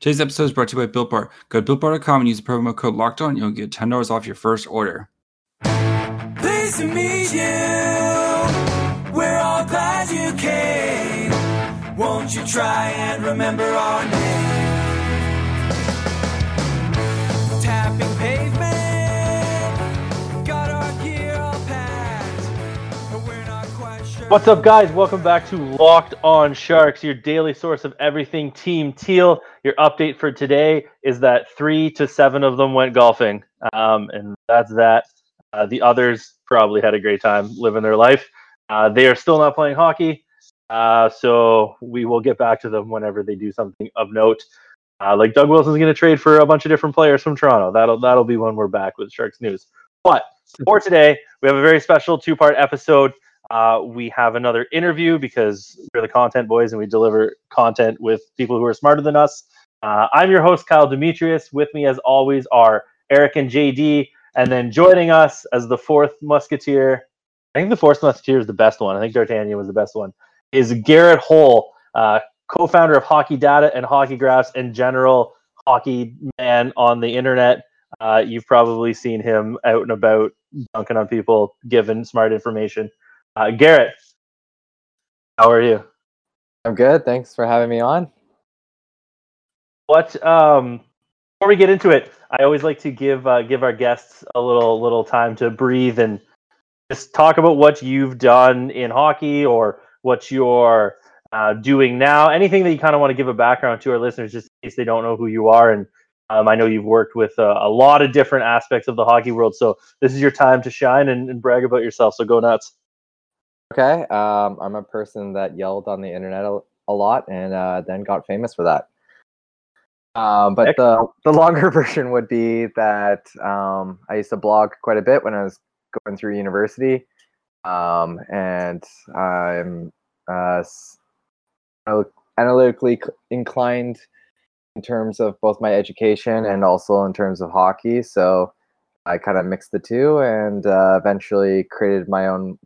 Today's episode is brought to you by Bilt Bar. Go to BiltBar.com and use the promo code LOCKEDON and you'll get $10 off your first order. Pleased to meet you. We're all glad you came. Won't you try and remember our name? Tapping pavement. Got our gear all packed. But we're not quite sure. What's up, guys? Welcome back to Locked on Sharks, your daily source of everything Team Teal. Your update for today is that 3 to 7 of them went golfing, and that's that. The others probably had a great time living their life. They are still not playing hockey, so we will get back to them whenever they do something of note. Like Doug Wilson's going to trade for a bunch of different players from Toronto. That'll be when we're back with Sharks news. But for today, we have a very special two-part episode. We have another interview because we're the content boys and we deliver content with people who are smarter than us. I'm your host, Kyle Demetrius. With me, as always, are Eric and JD. And then joining us as the fourth Musketeer, I think the fourth Musketeer is the best one. I think D'Artagnan was the best one, is Garrett Hole, co-founder of Hockey Data and Hockey Graphs and general hockey man on the internet. You've probably seen him out and about dunking on people, giving smart information. Garrett, how are you? I'm good. Thanks for having me on. What, before we get into it, I always like to give our guests a little time to breathe and just talk about what you've done in hockey or what you're doing now. Anything that you kind of want to give a background to our listeners, just in case they don't know who you are. And I know you've worked with a lot of different aspects of the hockey world, so this is your time to shine and brag about yourself. So go nuts. Okay, I'm a person that yelled on the internet a lot and then got famous for that. But the longer version would be that I used to blog quite a bit when I was going through university, and I'm analytically inclined in terms of both my education and also in terms of hockey. So I kind of mixed the two and eventually created my own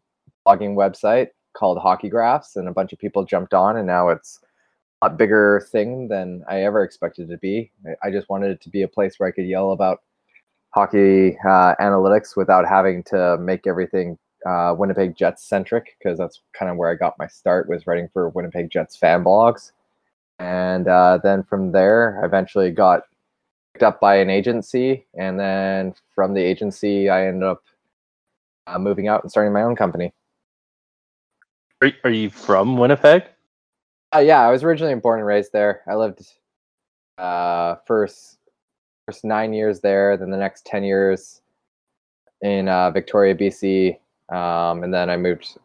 blogging website called Hockey Graphs, and a bunch of people jumped on, and now it's a lot bigger thing than I ever expected it to be. I just wanted it to be a place where I could yell about hockey analytics without having to make everything Winnipeg Jets centric, because that's kind of where I got my start, was writing for Winnipeg Jets fan blogs. And then from there, I eventually got picked up by an agency, and then from the agency, I ended up moving out and starting my own company. Are you from Winnipeg? Yeah, I was originally born and raised there. I lived first 9 years there, then the next 10 years in Victoria, BC, and then I moved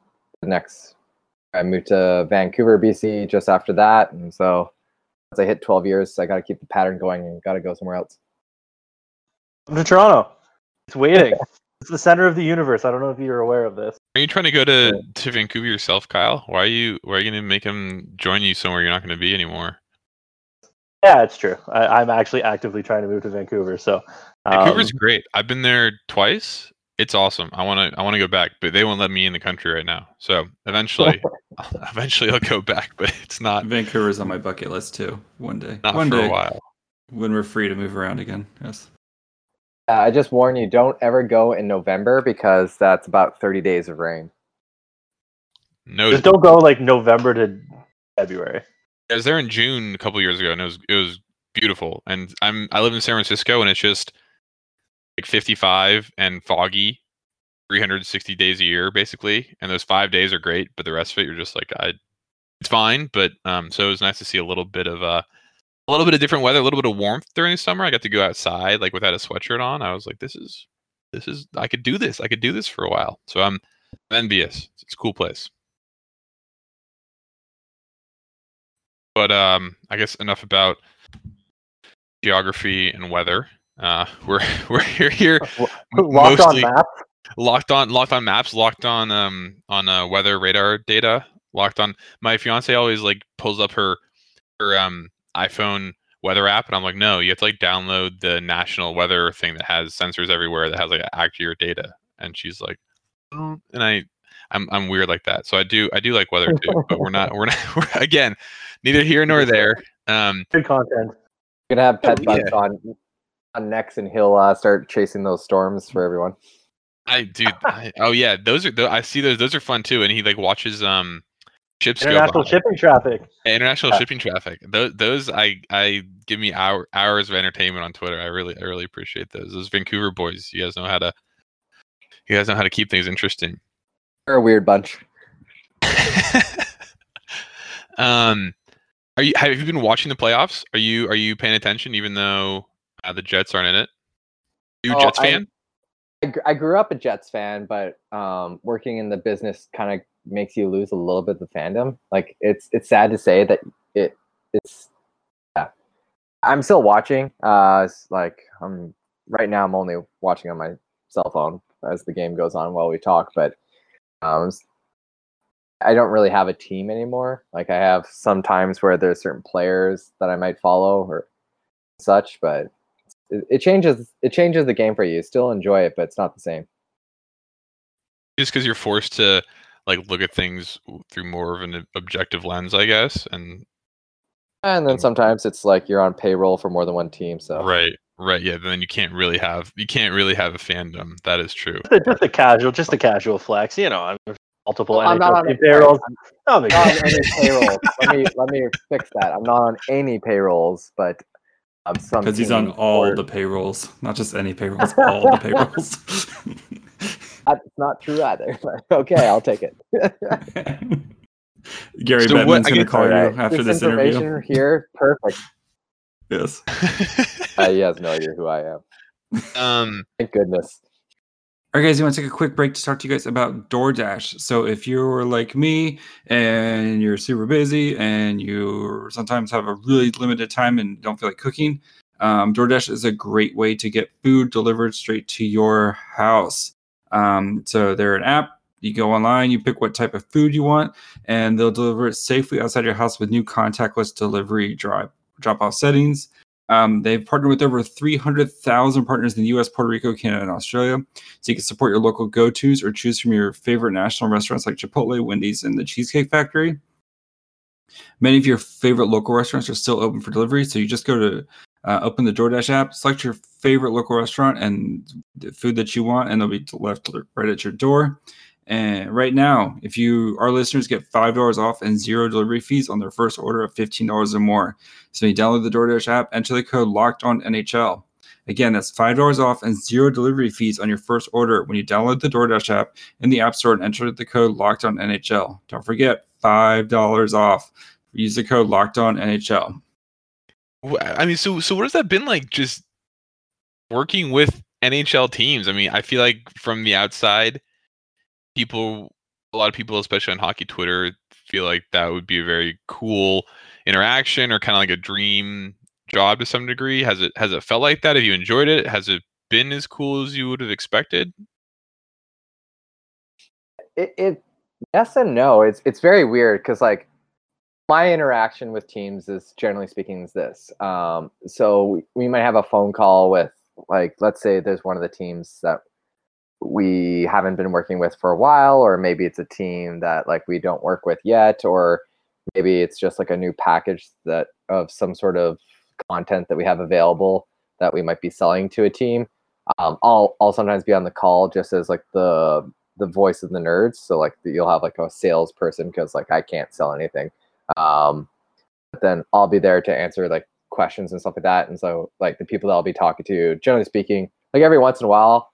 to Vancouver, BC just after that. And so once I hit 12 years, I got to keep the pattern going and got to go somewhere else. Come to Toronto. It's waiting. It's the center of the universe. I don't know if you're aware of this. Are you trying to go to Vancouver yourself, Kyle? Why are you going to make him join you somewhere you're not going to be anymore? Yeah, it's true. I'm actually actively trying to move to Vancouver. So Vancouver's great. I've been there twice. It's awesome. I want to go back, but they won't let me in the country right now. So eventually I'll go back. But it's not. Vancouver's on my bucket list too. One day. Not one for day. A while. When we're free to move around again. Yes. I just warn you, don't ever go in November, because that's about 30 days of rain. No, just don't go like November to February. I was there in June a couple years ago, and it was beautiful. And I live in San Francisco, and it's just like 55 and foggy, 360 days a year basically. And those 5 days are great, but the rest of it, you're just like, it's fine. But so it was nice to see a little bit of different weather, a little bit of warmth during the summer. I got to go outside like without a sweatshirt on. I was like, this is I could do this for a while. So I'm envious. It's a cool place. But I guess enough about geography and weather. We're here locked on maps. Locked on maps, locked on weather radar data, locked on. My fiance always like pulls up her iPhone weather app, and I'm like, no, you have to like download the national weather thing that has sensors everywhere, that has like accurate data. And she's like, oh. And I'm weird like that, so I do like weather too. But we're not again, neither here nor there. Good content. gonna have Pet Buds on next, and he'll start chasing those storms for everyone. I see those. Those are fun too. And he like watches ships international go shipping traffic. International shipping traffic. Those I give me hours of entertainment on Twitter. I really appreciate those. Those Vancouver boys. You guys know how to keep things interesting. They're a weird bunch. Have you been watching the playoffs? Are you paying attention even though the Jets aren't in it? Are you a Jets fan? I grew up a Jets fan, but working in the business kind of makes you lose a little bit of the fandom. Like it's sad to say that it's. Yeah, I'm still watching. Right now I'm only watching on my cell phone as the game goes on while we talk. But I don't really have a team anymore. Like I have some times where there's certain players that I might follow or such, but. It changes the game for you. You still enjoy it, but it's not the same. Just because you're forced to like look at things through more of an objective lens, I guess, and then sometimes it's like you're on payroll for more than one team. So right, yeah. Then you can't really have a fandom. That is true. Just a casual flex, you know. Multiple NHL payrolls. I'm not on any payrolls. Let me fix that. I'm not on any payrolls, but. Because he's on all the payrolls, not just any payrolls, all the payrolls. That's not true either. But okay, I'll take it. Gary Bettman's going to call you after this information interview. Here, perfect. Yes. He has no idea who I am. Thank goodness. All right, guys, we want to take a quick break to talk to you guys about DoorDash. So if you're like me and you're super busy and you sometimes have a really limited time and don't feel like cooking, DoorDash is a great way to get food delivered straight to your house. So they're an app. You go online, you pick what type of food you want, and they'll deliver it safely outside your house with new contactless delivery drop-off settings. They've partnered with over 300,000 partners in the U.S., Puerto Rico, Canada, and Australia. So you can support your local go-tos or choose from your favorite national restaurants like Chipotle, Wendy's, and the Cheesecake Factory. Many of your favorite local restaurants are still open for delivery. So you just go to open the DoorDash app, select your favorite local restaurant and the food that you want, and they'll be left right at your door. And right now, if our listeners get $5 off and zero delivery fees on their first order of $15 or more. So you download the DoorDash app, enter the code LOCKEDONNHL. Again, that's $5 off and zero delivery fees on your first order when you download the DoorDash app in the App Store and enter the code LOCKEDONNHL. Don't forget, $5 off. Use the code LOCKEDONNHL. I mean, so what has that been like just working with NHL teams? I mean, I feel like from the outside... A lot of people, especially on hockey Twitter, feel like that would be a very cool interaction or kind of like a dream job to some degree. Has it felt like that? Have you enjoyed it? Has it been as cool as you would have expected? It yes and no. It's very weird because like my interaction with teams is generally speaking is this. So we might have a phone call with like let's say there's one of the teams that we haven't been working with for a while, or maybe it's a team that like we don't work with yet, or maybe it's just like a new package that of some sort of content that we have available that we might be selling to a team. I'll sometimes be on the call just as like the voice of the nerds. So like you'll have like a salesperson because like I can't sell anything. But then I'll be there to answer like questions and stuff like that. And so like the people that I'll be talking to, generally speaking, like every once in a while,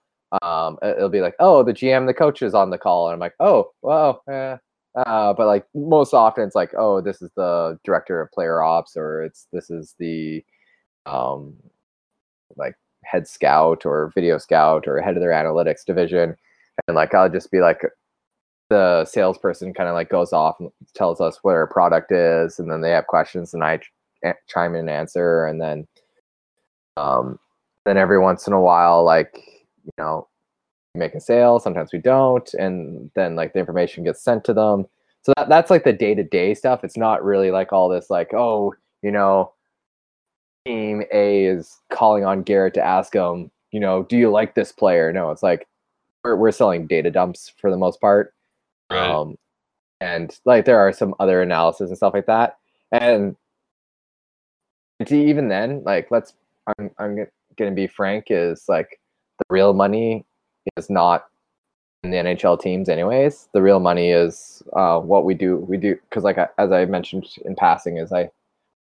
it'll be like, oh, the GM, the coach is on the call, and I'm like, oh, well, but like most often it's like, oh, this is the director of player ops, or this is the like head scout or video scout or head of their analytics division, and like I'll just be like, the salesperson kind of like goes off and tells us what our product is, and then they have questions, and I chime in and answer, and then every once in a while, like. You know, we make a sale, sometimes we don't, and then like the information gets sent to them. So that's like the day-to-day stuff. It's not really like all this like, oh, you know, team A is calling on Garrett to ask him, you know, do you like this player? No, it's like we're selling data dumps for the most part. Right. And like there are some other analysis and stuff like that. And But even then, like, I'm gonna be frank, is like the real money is not in the NHL teams anyways. The real money is what we do, because like as I mentioned in passing, is I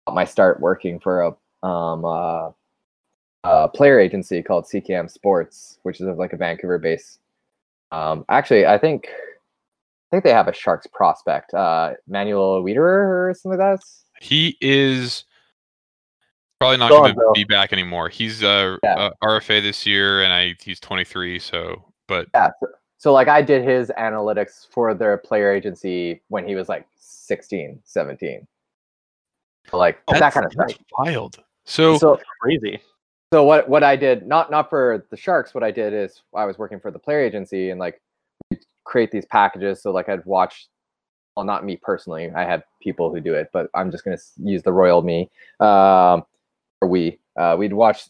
got my start working for a player agency called CKM Sports, which is like a Vancouver base. Actually, I think they have a Sharks prospect, Manuel Weederer or something like that. He is probably not going to be back anymore. He's RFA this year, and he's 23. So, but yeah, so like I did his analytics for their player agency when he was like 16, 17. So like that kind of stuff. Wild. So crazy. So what I did, not for the Sharks, what I did is I was working for the player agency and like create these packages. So like I'd watch, well, not me personally, I had people who do it, but I'm just going to use the royal me. We'd watch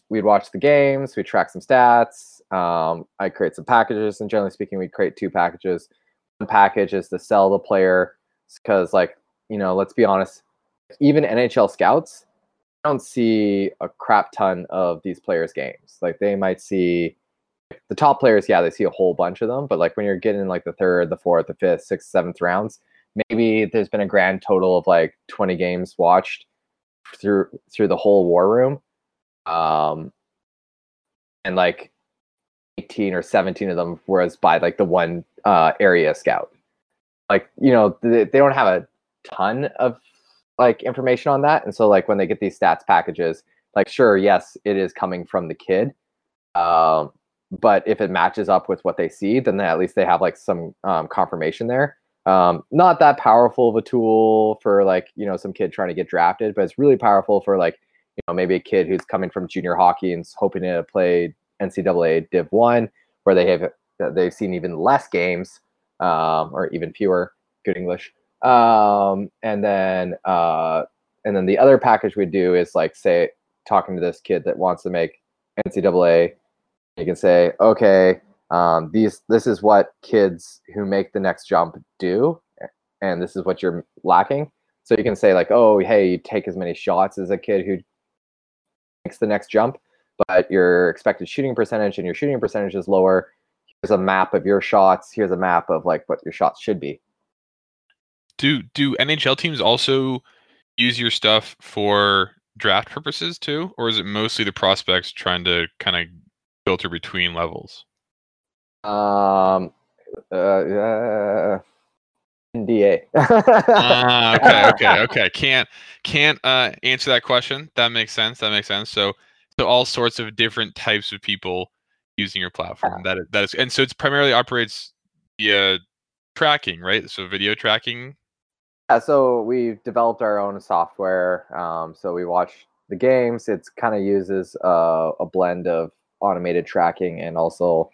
the games, we'd track some stats. I'd create some packages, and generally speaking, we'd create two packages. One package is to sell the player, because like, you know, let's be honest, even NHL scouts, I don't see a crap ton of these players' games. Like they might see the top players, yeah, they see a whole bunch of them, but like when you're getting like the third, the fourth, the fifth, sixth, seventh rounds, maybe there's been a grand total of like 20 games watched through the whole war room. And like 18 or 17 of them was by like the one area scout. Like, you know, they don't have a ton of like information on that, and so like when they get these stats packages, like sure, yes, it is coming from the kid, but if it matches up with what they see, then at least they have like some confirmation there. Not that powerful of a tool for like, you know, some kid trying to get drafted, but it's really powerful for like, you know, maybe a kid who's coming from junior hockey and's hoping to play NCAA Div 1, where they've seen even less games, or even fewer. Good English. And then the other package we do is like, say, talking to this kid that wants to make NCAA, you can say, okay, this is what kids who make the next jump do, and this is what you're lacking. So you can say like, oh, hey, you take as many shots as a kid who makes the next jump, but your expected shooting percentage and your shooting percentage is lower. Here's a map of your shots. Here's a map of like what your shots should be. Do NHL teams also use your stuff for draft purposes too, or is it mostly the prospects trying to kind of filter between levels? NDA. Okay. Can't answer that question. That makes sense. So all sorts of different types of people using your platform. That is, and so it's primarily operates via tracking, right? So video tracking. Yeah, so we've developed our own software. So we watch the games. It's kind of uses a blend of automated tracking and also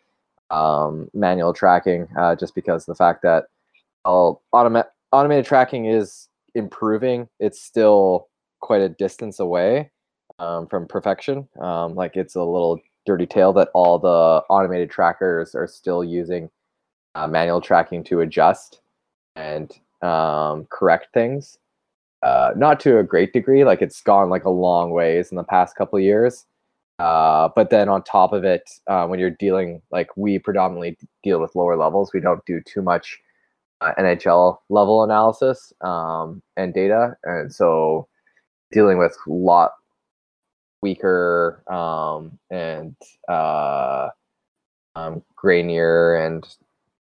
manual tracking, just because the fact that automated tracking is improving. It's still quite a distance away from perfection. Like it's a little dirty tale that all the automated trackers are still using manual tracking to adjust and correct things, not to a great degree. Like it's gone like a long ways in the past couple of years, but then on top of it, when you're dealing, like we predominantly deal with lower levels, we don't do too much NHL level analysis and data, and so dealing with a lot weaker and grainier and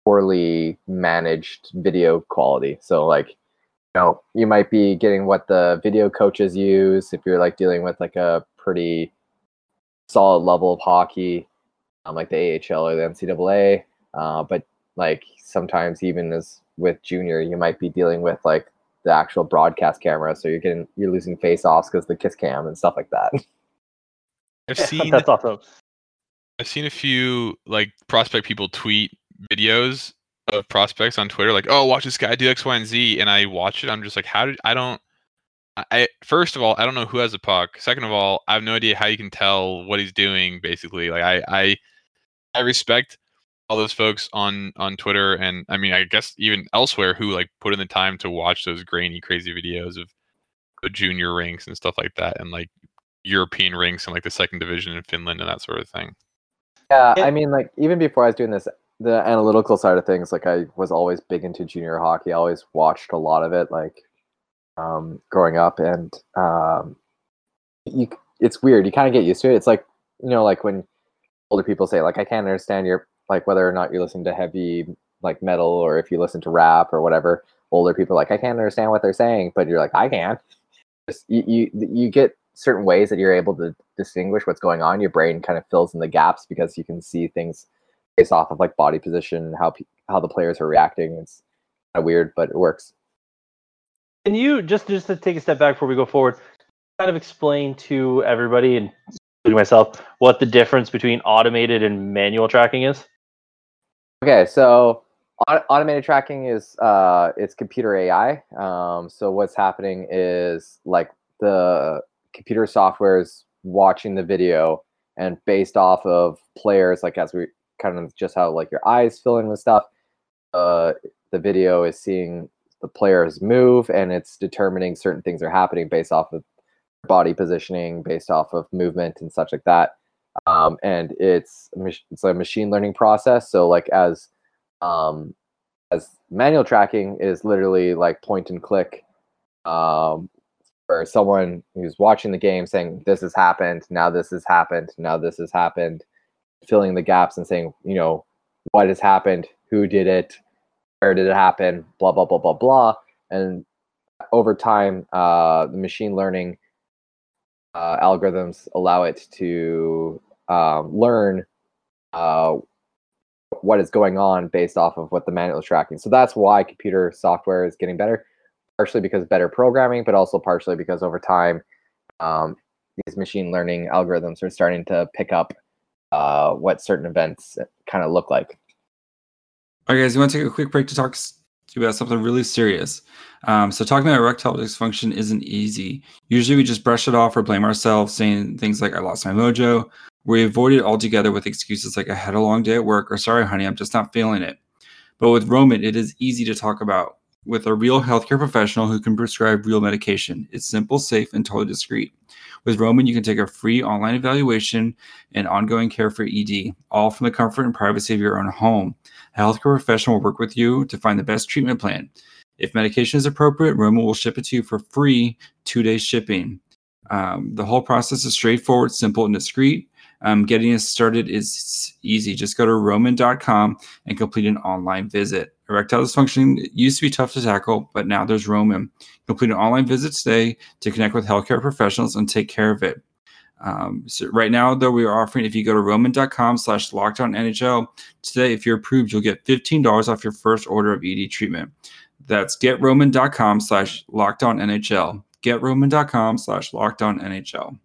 poorly managed video quality. So like, you know, you might be getting what the video coaches use if you're like dealing with like a pretty solid level of hockey, like the AHL or the NCAA, but like sometimes even as with junior, you might be dealing with like the actual broadcast camera, so you're losing face-offs because the kiss cam and stuff like that. That's awesome. I've seen a few like prospect people tweet videos of prospects on Twitter, like, oh, watch this guy do X, Y, and Z, and I watch it. I'm just like, first of all, I don't know who has the puck. Second of all, I have no idea how you can tell what he's doing. Basically, like I respect all those folks on Twitter, and I mean, I guess even elsewhere, who like put in the time to watch those grainy, crazy videos of the junior rinks and stuff like that, and like European rinks in like the second division in Finland and that sort of thing. Yeah, I mean, like even before I was doing this, the analytical side of things, like I was always big into junior hockey. I always watched a lot of it, like growing up, and it's weird. You kind of get used to it. It's like, you know, like when older people say, like, I can't understand your, like, whether or not you're listening to heavy, like, metal, or if you listen to rap or whatever. Older people are like, I can't understand what they're saying, but you're like, I can. You get certain ways that you're able to distinguish what's going on. Your brain kind of fills in the gaps because you can see things based off of like body position, how the players are reacting. It's kind of weird, but it works. Can you just to take a step back before we go forward, kind of explain to everybody and including myself what the difference between automated and manual tracking is? Okay, so automated tracking is it's computer AI. So what's happening is like the computer software is watching the video and based off of players, like as we kind of just how like your eyes fill in with stuff, the video is seeing the players move and it's determining certain things are happening based off of body positioning, based off of movement and such like that. And it's a machine learning process. So like as manual tracking is literally like point and click, or someone who's watching the game saying this has happened, now this has happened, now this has happened, filling the gaps and saying, you know, what has happened, who did it, where did it happen, blah, blah, blah, blah, blah. And over time, the machine learning algorithms allow it to learn what is going on based off of what the manual is tracking. So that's why computer software is getting better, partially because better programming, but also partially because over time, these machine learning algorithms are starting to pick up what certain events kind of look like. All right, guys, we want to take a quick break to talk about something really serious. So talking about erectile dysfunction isn't easy. Usually we just brush it off or blame ourselves, saying things like, I lost my mojo. We avoid it altogether with excuses like, I had a long day at work, or sorry, honey, I'm just not feeling it. But with Roman, it is easy to talk about with a real healthcare professional who can prescribe real medication. It's simple, safe, and totally discreet. With Roman, you can take a free online evaluation and ongoing care for ED, all from the comfort and privacy of your own home. A healthcare professional will work with you to find the best treatment plan. If medication is appropriate, Roman will ship it to you for free, 2-day shipping. The whole process is straightforward, simple, and discreet. Getting us started is easy. Just go to Roman.com and complete an online visit. Erectile dysfunction used to be tough to tackle, but now there's Roman. Complete an online visit today to connect with healthcare professionals and take care of it. So right now, though, we are offering, if you go to Roman.com/LockedOnNHL today, if you're approved, you'll get $15 off your first order of ED treatment. That's GetRoman.com/LockedOnNHL. GetRoman.com/LockedOnNHL.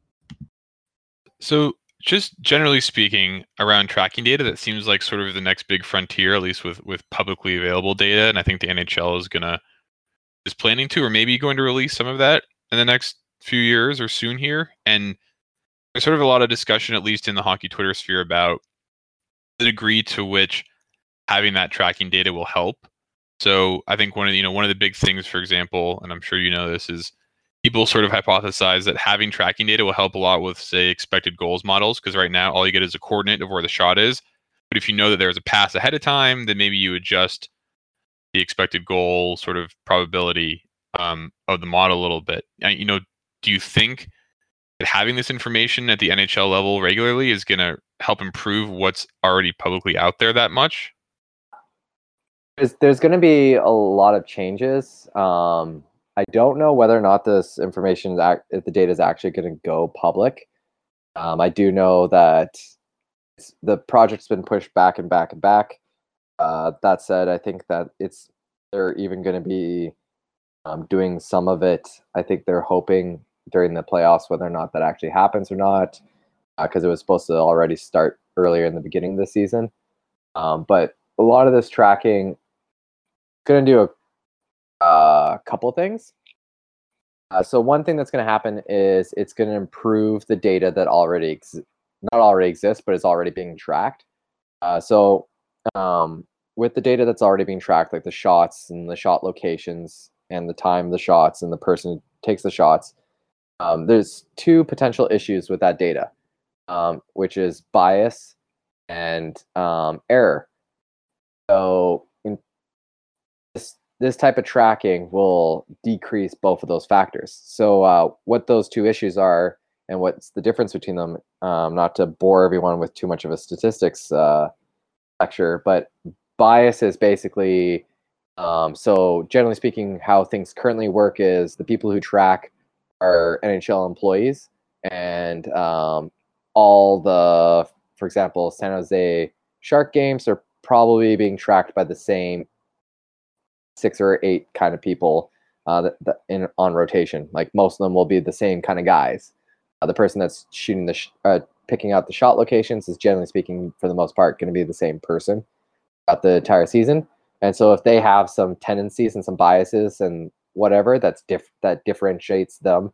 So just generally speaking around tracking data, that seems like sort of the next big frontier, at least with publicly available data. And I think the NHL is planning to, or maybe going to release some of that in the next few years or soon here. And there's sort of a lot of discussion, at least in the hockey Twitter sphere, about the degree to which having that tracking data will help. So I think one of the big things, for example, and I'm sure you know this, is people sort of hypothesize that having tracking data will help a lot with, say, expected goals models, because right now all you get is a coordinate of where the shot is. But if you know that there's a pass ahead of time, then maybe you adjust the expected goal sort of probability of the model a little bit. And, you know, do you think that having this information at the NHL level regularly is going to help improve what's already publicly out there that much? There's going to be a lot of changes. I don't know whether or not this information, if the data is actually going to go public. I do know that the project's been pushed back and back and back. That said, I think that they're even going to be doing some of it. I think they're hoping during the playoffs whether or not that actually happens or not, because it was supposed to already start earlier in the beginning of the season. But a lot of this tracking is going to do a couple things. So one thing that's going to happen is it's going to improve the data that already not already exists, but is already being tracked. With the data that's already being tracked, like the shots and the shot locations and the time of the shots and the person who takes the shots, There's two potential issues with that data, which is bias and error. So this type of tracking will decrease both of those factors. So what those two issues are and what's the difference between them, not to bore everyone with too much of a statistics lecture, but bias is basically, so generally speaking, how things currently work is the people who track are NHL employees, and all the, for example, San Jose Shark games are probably being tracked by the same 6 or 8 kind of people that in on rotation. Like most of them will be the same kind of guys. The person that's shooting the picking out the shot locations is generally speaking, for the most part, going to be the same person throughout the entire season. And so if they have some tendencies and some biases and whatever that's that differentiates them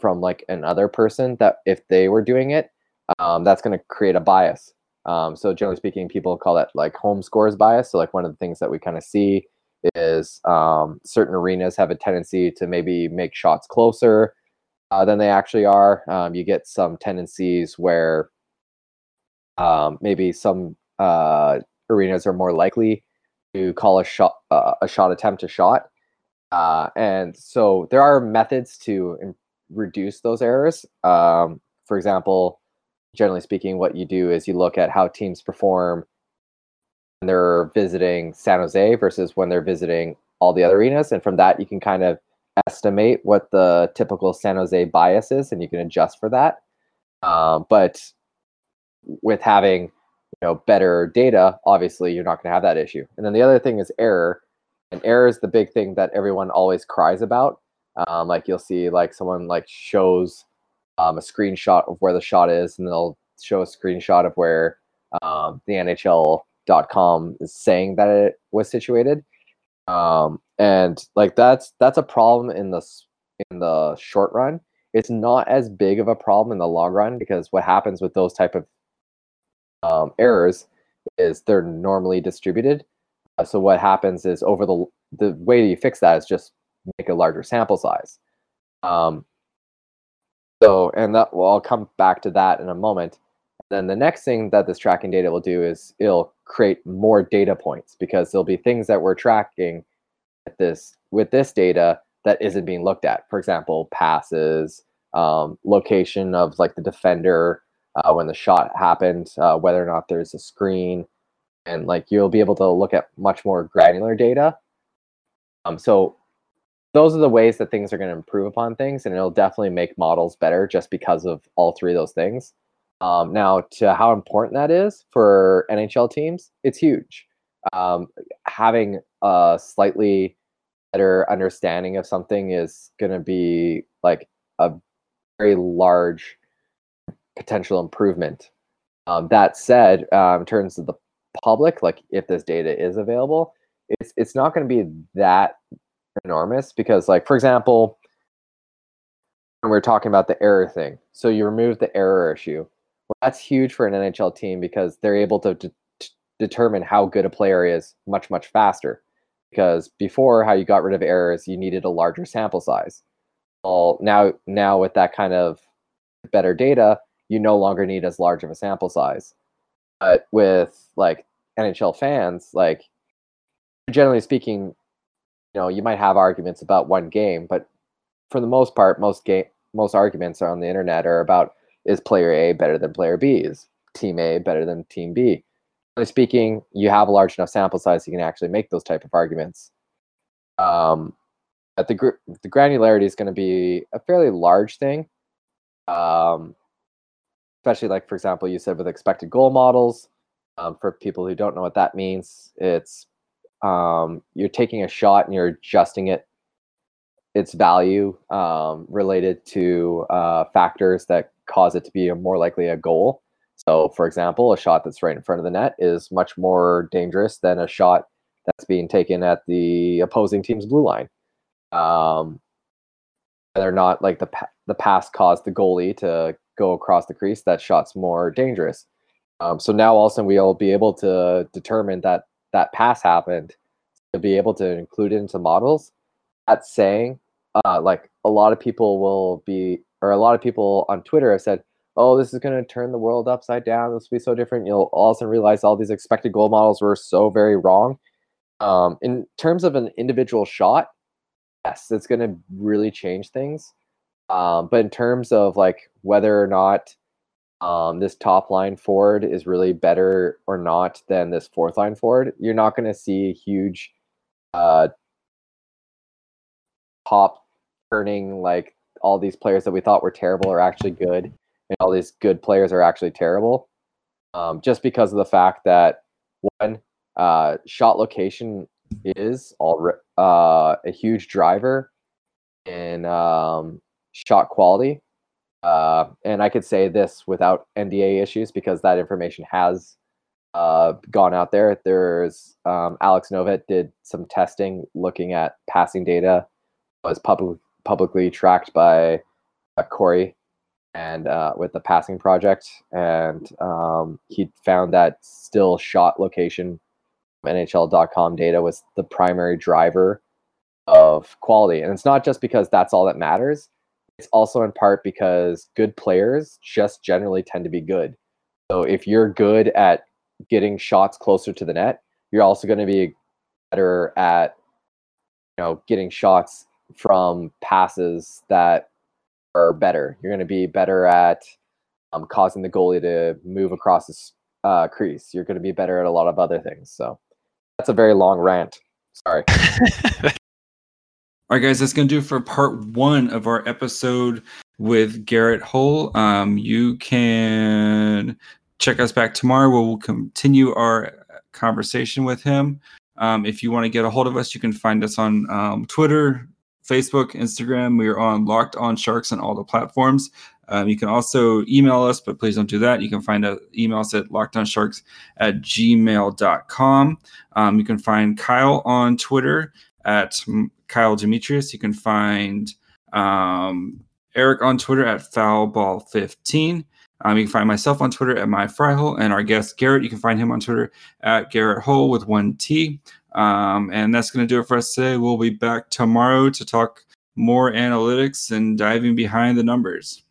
from like another person, that if they were doing it, that's going to create a bias. So generally speaking, people call that like home scores bias. So like one of the things that we kind of see is certain arenas have a tendency to maybe make shots closer than they actually are. You get some tendencies where maybe some arenas are more likely to call a shot attempt a shot. And so there are methods to reduce those errors. For example, generally speaking, what you do is you look at how teams perform when they're visiting San Jose versus when they're visiting all the other arenas. And from that, you can kind of estimate what the typical San Jose bias is, and you can adjust for that. But with having, better data, obviously you're not going to have that issue. And then the other thing is error. And error is the big thing that everyone always cries about. Like you'll see, like someone like shows a screenshot of where the shot is, and they'll show a screenshot of where the NHL.com is saying that it was situated. And like that's a problem in the short run. It's not as big of a problem in the long run, because what happens with those type of errors is they're normally distributed. So what happens is over the way you fix that is just make a larger sample size. I'll come back to that in a moment. Then the next thing that this tracking data will do is it'll create more data points, because there'll be things that we're tracking with this data that isn't being looked at. For example, passes, location of like the defender, when the shot happened, whether or not there's a screen. And like you'll be able to look at much more granular data. So those are the ways that things are going to improve upon things, and it'll definitely make models better just because of all three of those things. Now, to how important that is for NHL teams, it's huge. Having a slightly better understanding of something is going to be like a very large potential improvement. That said, in terms of the public, like if this data is available, it's not going to be that enormous, because like, for example, when we're talking about the error thing, so you remove the error issue. Well, that's huge for an NHL team, because they're able to determine how good a player is much faster, because before, how you got rid of errors, you needed a larger sample size. Well, now with that kind of better data, you no longer need as large of a sample size. But with like NHL fans, like generally speaking, you might have arguments about one game, but for the most part, most arguments are on the internet are about, is player A better than player B? Is team A better than team B? Generally speaking, you have a large enough sample size, you can actually make those type of arguments. But the granularity is going to be a fairly large thing. Especially like, for example, you said with expected goal models, for people who don't know what that means, it's you're taking a shot and you're adjusting its value related to factors that cause it to be more likely a goal. So for example, a shot that's right in front of the net is much more dangerous than a shot that's being taken at the opposing team's blue line. Whether or not like the pass caused the goalie to go across the crease, that shot's more dangerous. So now all of a sudden we'll be able to determine that pass happened, to be able to include it into models. That's saying like a lot of people will be, or a lot of people on Twitter have said, oh, this is going to turn the world upside down. This will be so different. You'll also realize all these expected goal models were so very wrong. In terms of an individual shot, yes, it's going to really change things. But in terms of like whether or not this top line forward is really better or not than this fourth line forward, you're not going to see huge top turning, like all these players that we thought were terrible are actually good, and all these good players are actually terrible, just because of the fact that one, shot location is a huge driver in shot quality, and I could say this without NDA issues because that information has gone out there. There's Alex Novet did some testing looking at passing data, was publicly tracked by Corey and with the passing project, and he found that still shot location NHL.com data was the primary driver of quality. And it's not just because that's all that matters. It's also in part because good players just generally tend to be good. So if you're good at getting shots closer to the net, you're also going to be better at, you know, getting shots from passes that are better. You're going to be better at causing the goalie to move across his crease. You're going to be better at a lot of other things. So that's a very long rant. Sorry. All right, guys, that's going to do it for part one of our episode with Garrett Hole. You can check us back tomorrow where we'll continue our conversation with him. If you want to get a hold of us, you can find us on Twitter, Facebook, Instagram. We are on Locked on Sharks on all the platforms. You can also email us, but please don't do that. You can find email us at lockedonsharks@gmail.com. You can find Kyle on Twitter at Kyle Demetrius. You can find Eric on Twitter at FoulBall15. You can find myself on Twitter at MyFryHole, and our guest Garrett, you can find him on Twitter at Garrett Hole with one T. And that's going to do it for us today. We'll be back tomorrow to talk more analytics and diving behind the numbers.